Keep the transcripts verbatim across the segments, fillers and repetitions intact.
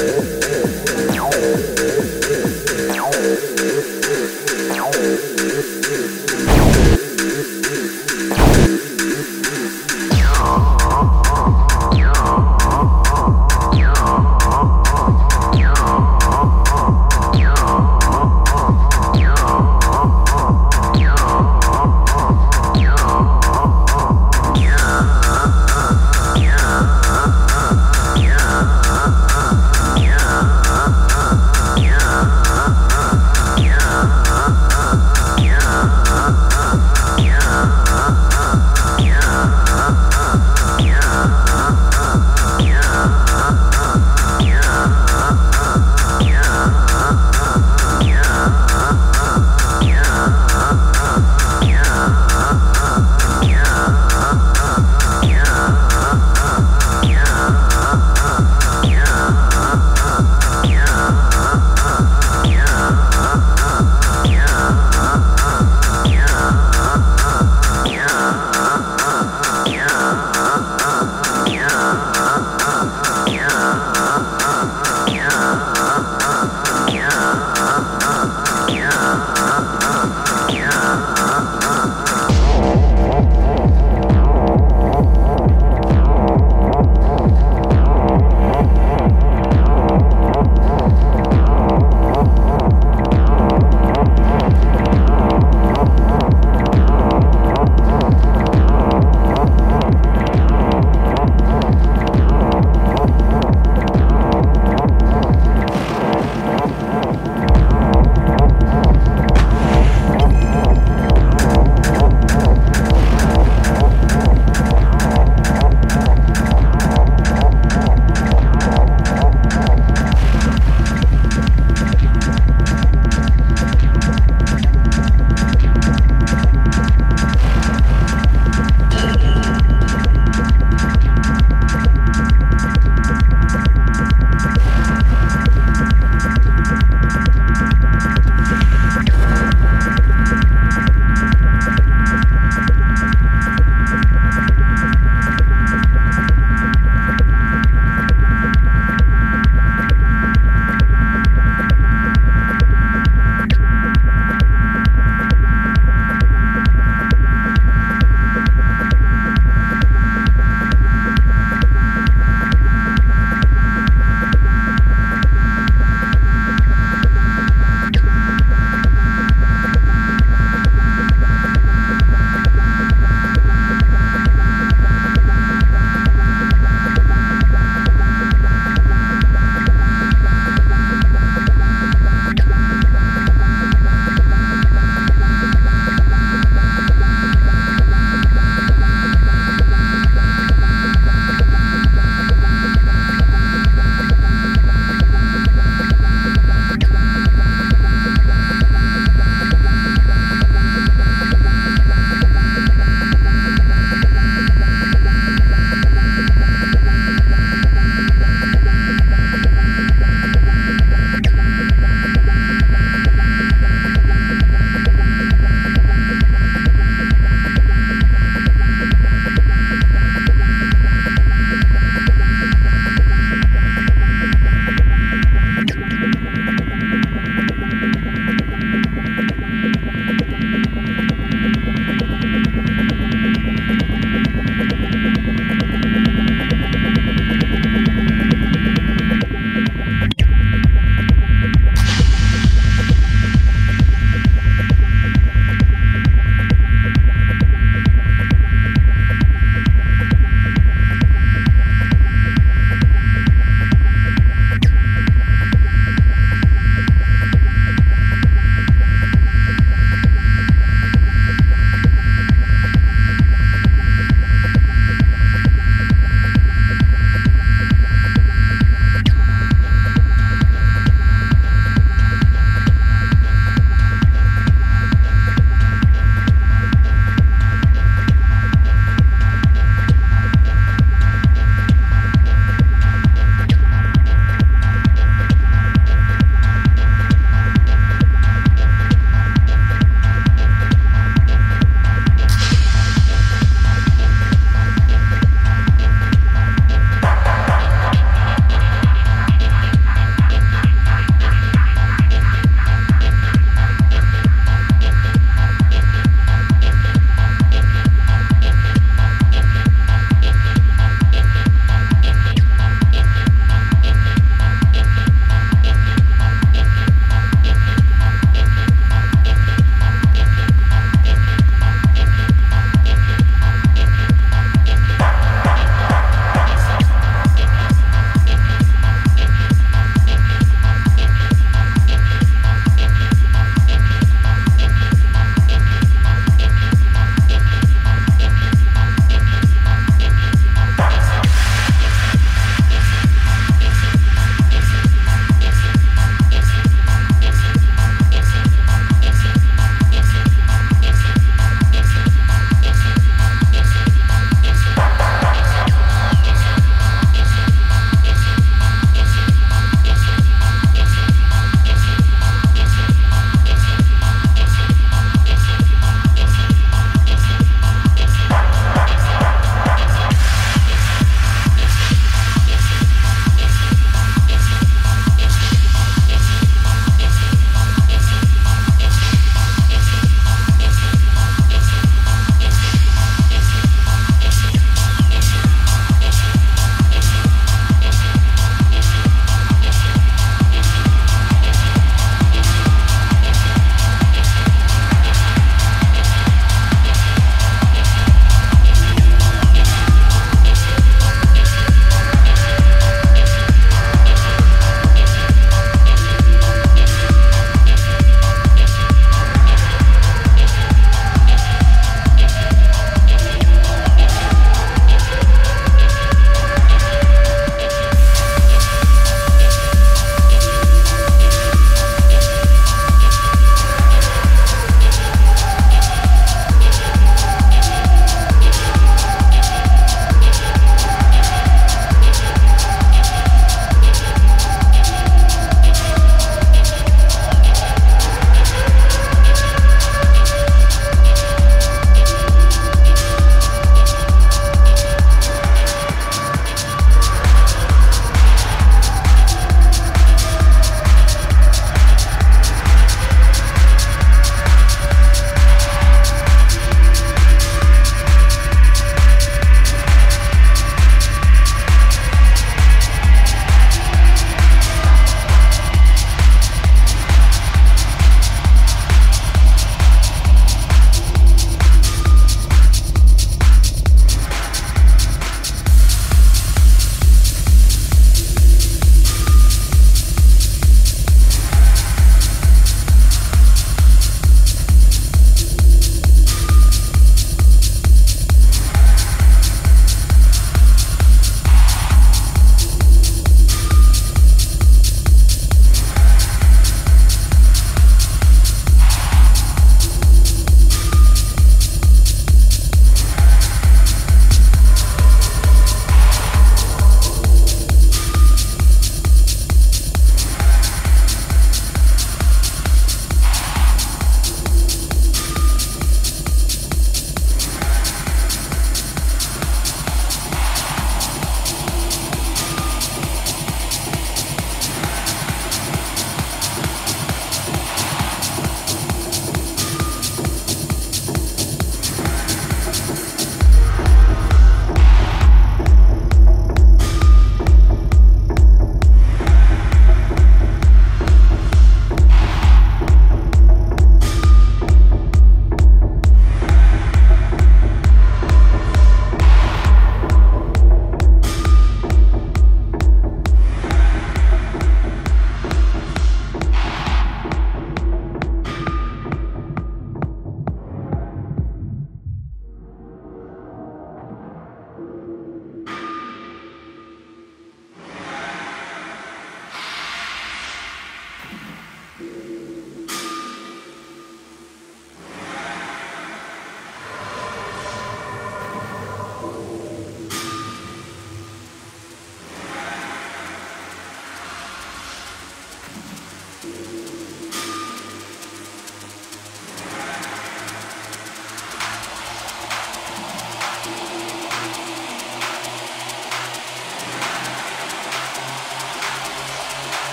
Yeah.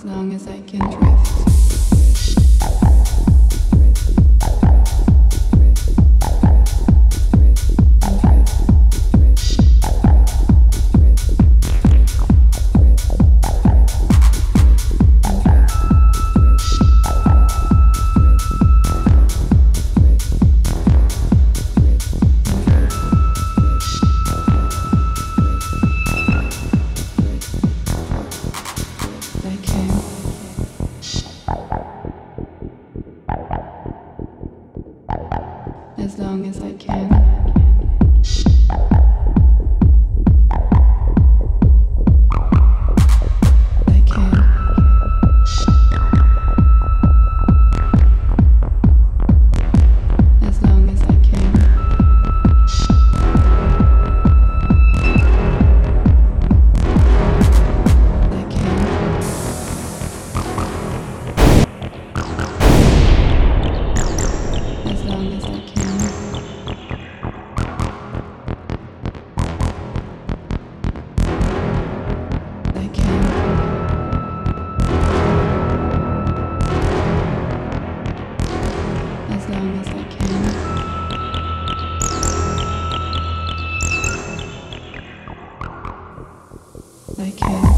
as long as I can drift. As long as I can. I can. Yes.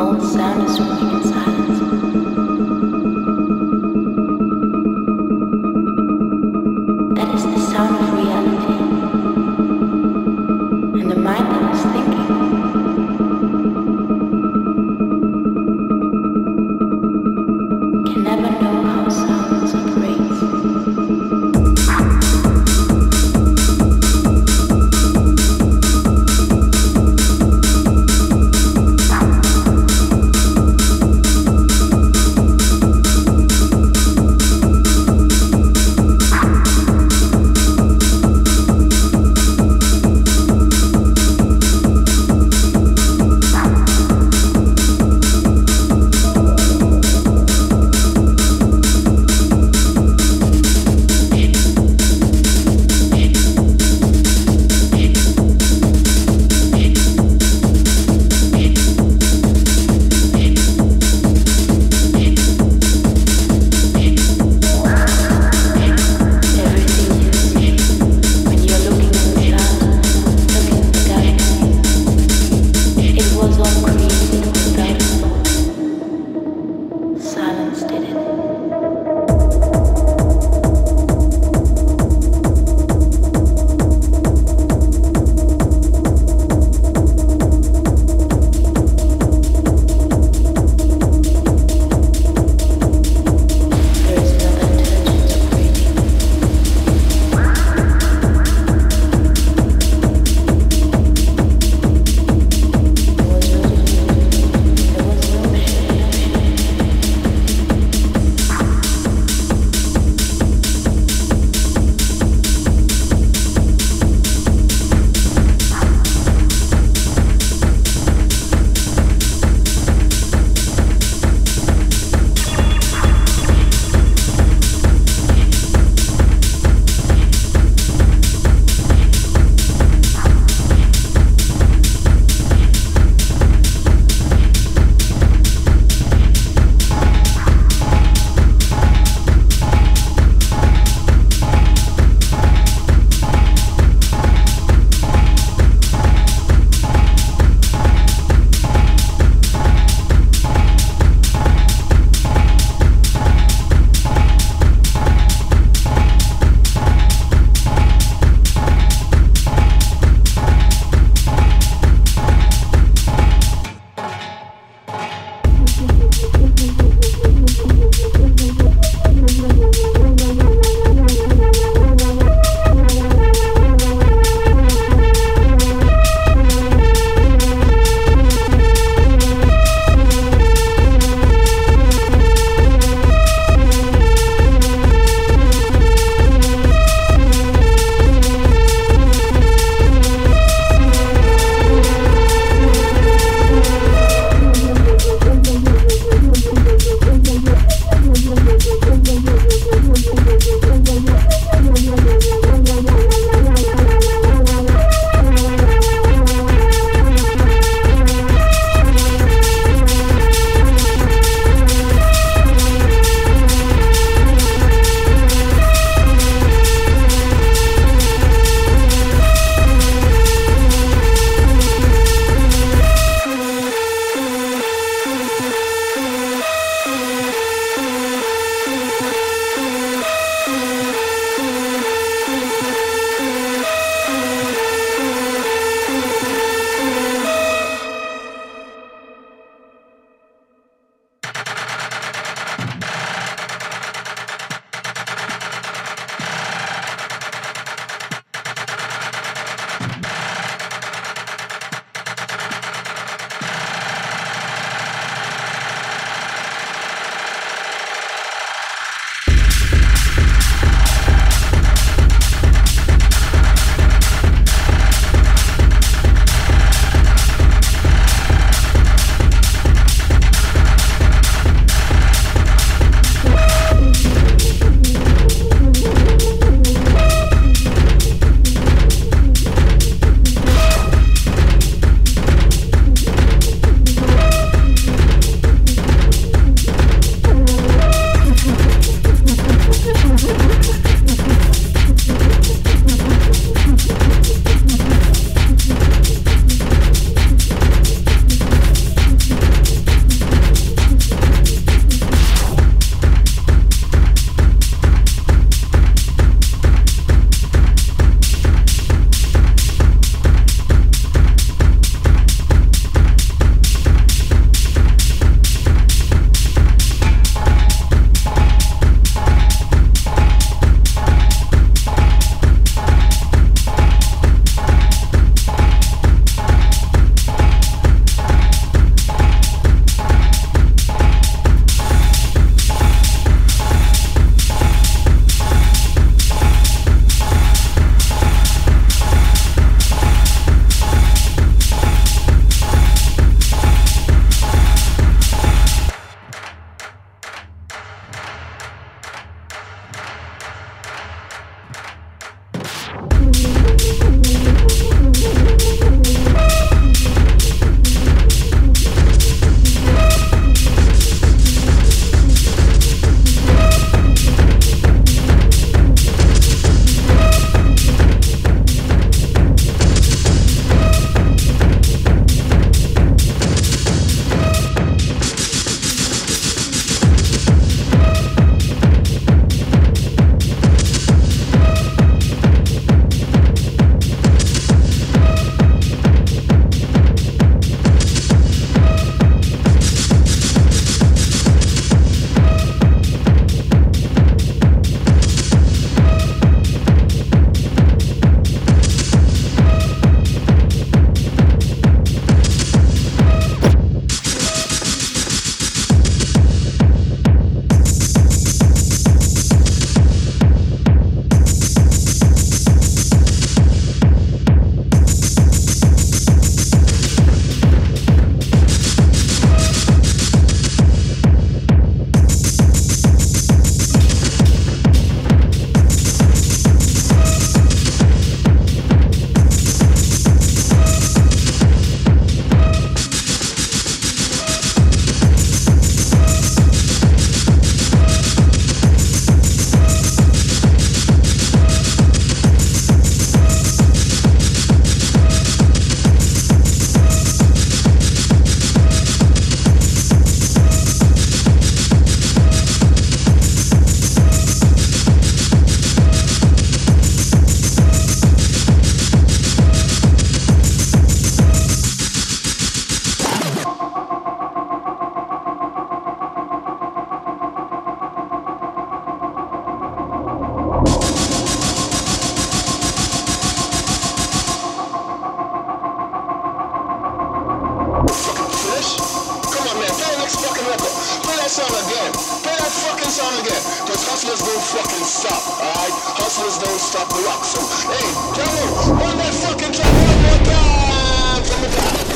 all the sound is moving in silence. That is the sound of reality, and the mind that is thinking can never know how sound operates. song again, because hustlers don't fucking stop, alright? Hustlers don't stop the rock, so, hey, come on, run that fucking track one more time from the top.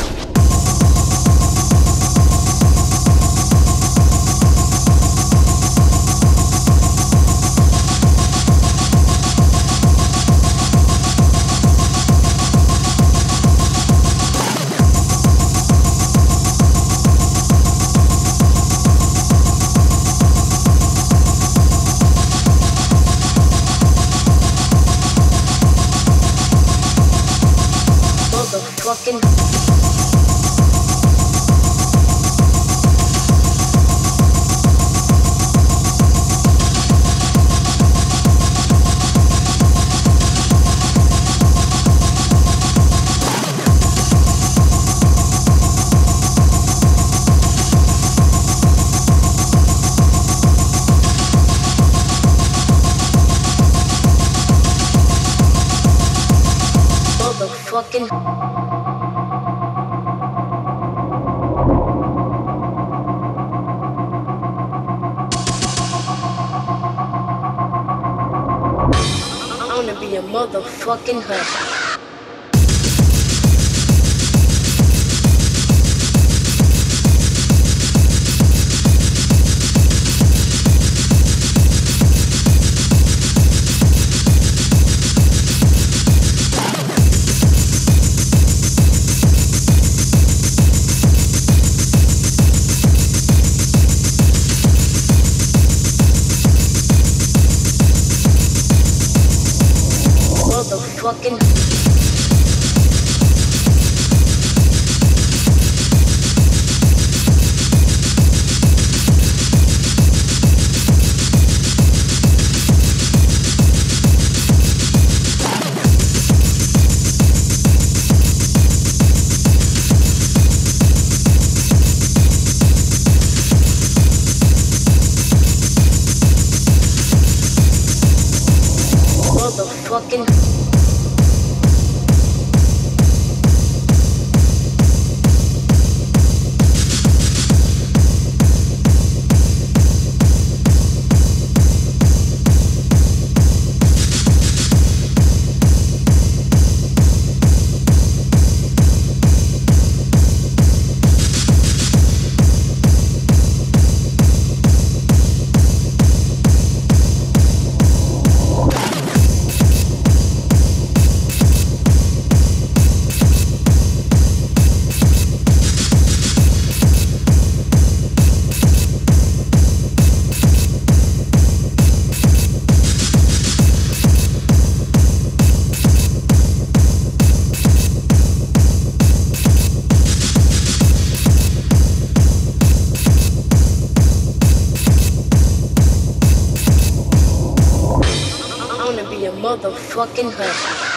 Motherfucking hurt. Motherfucking hurt.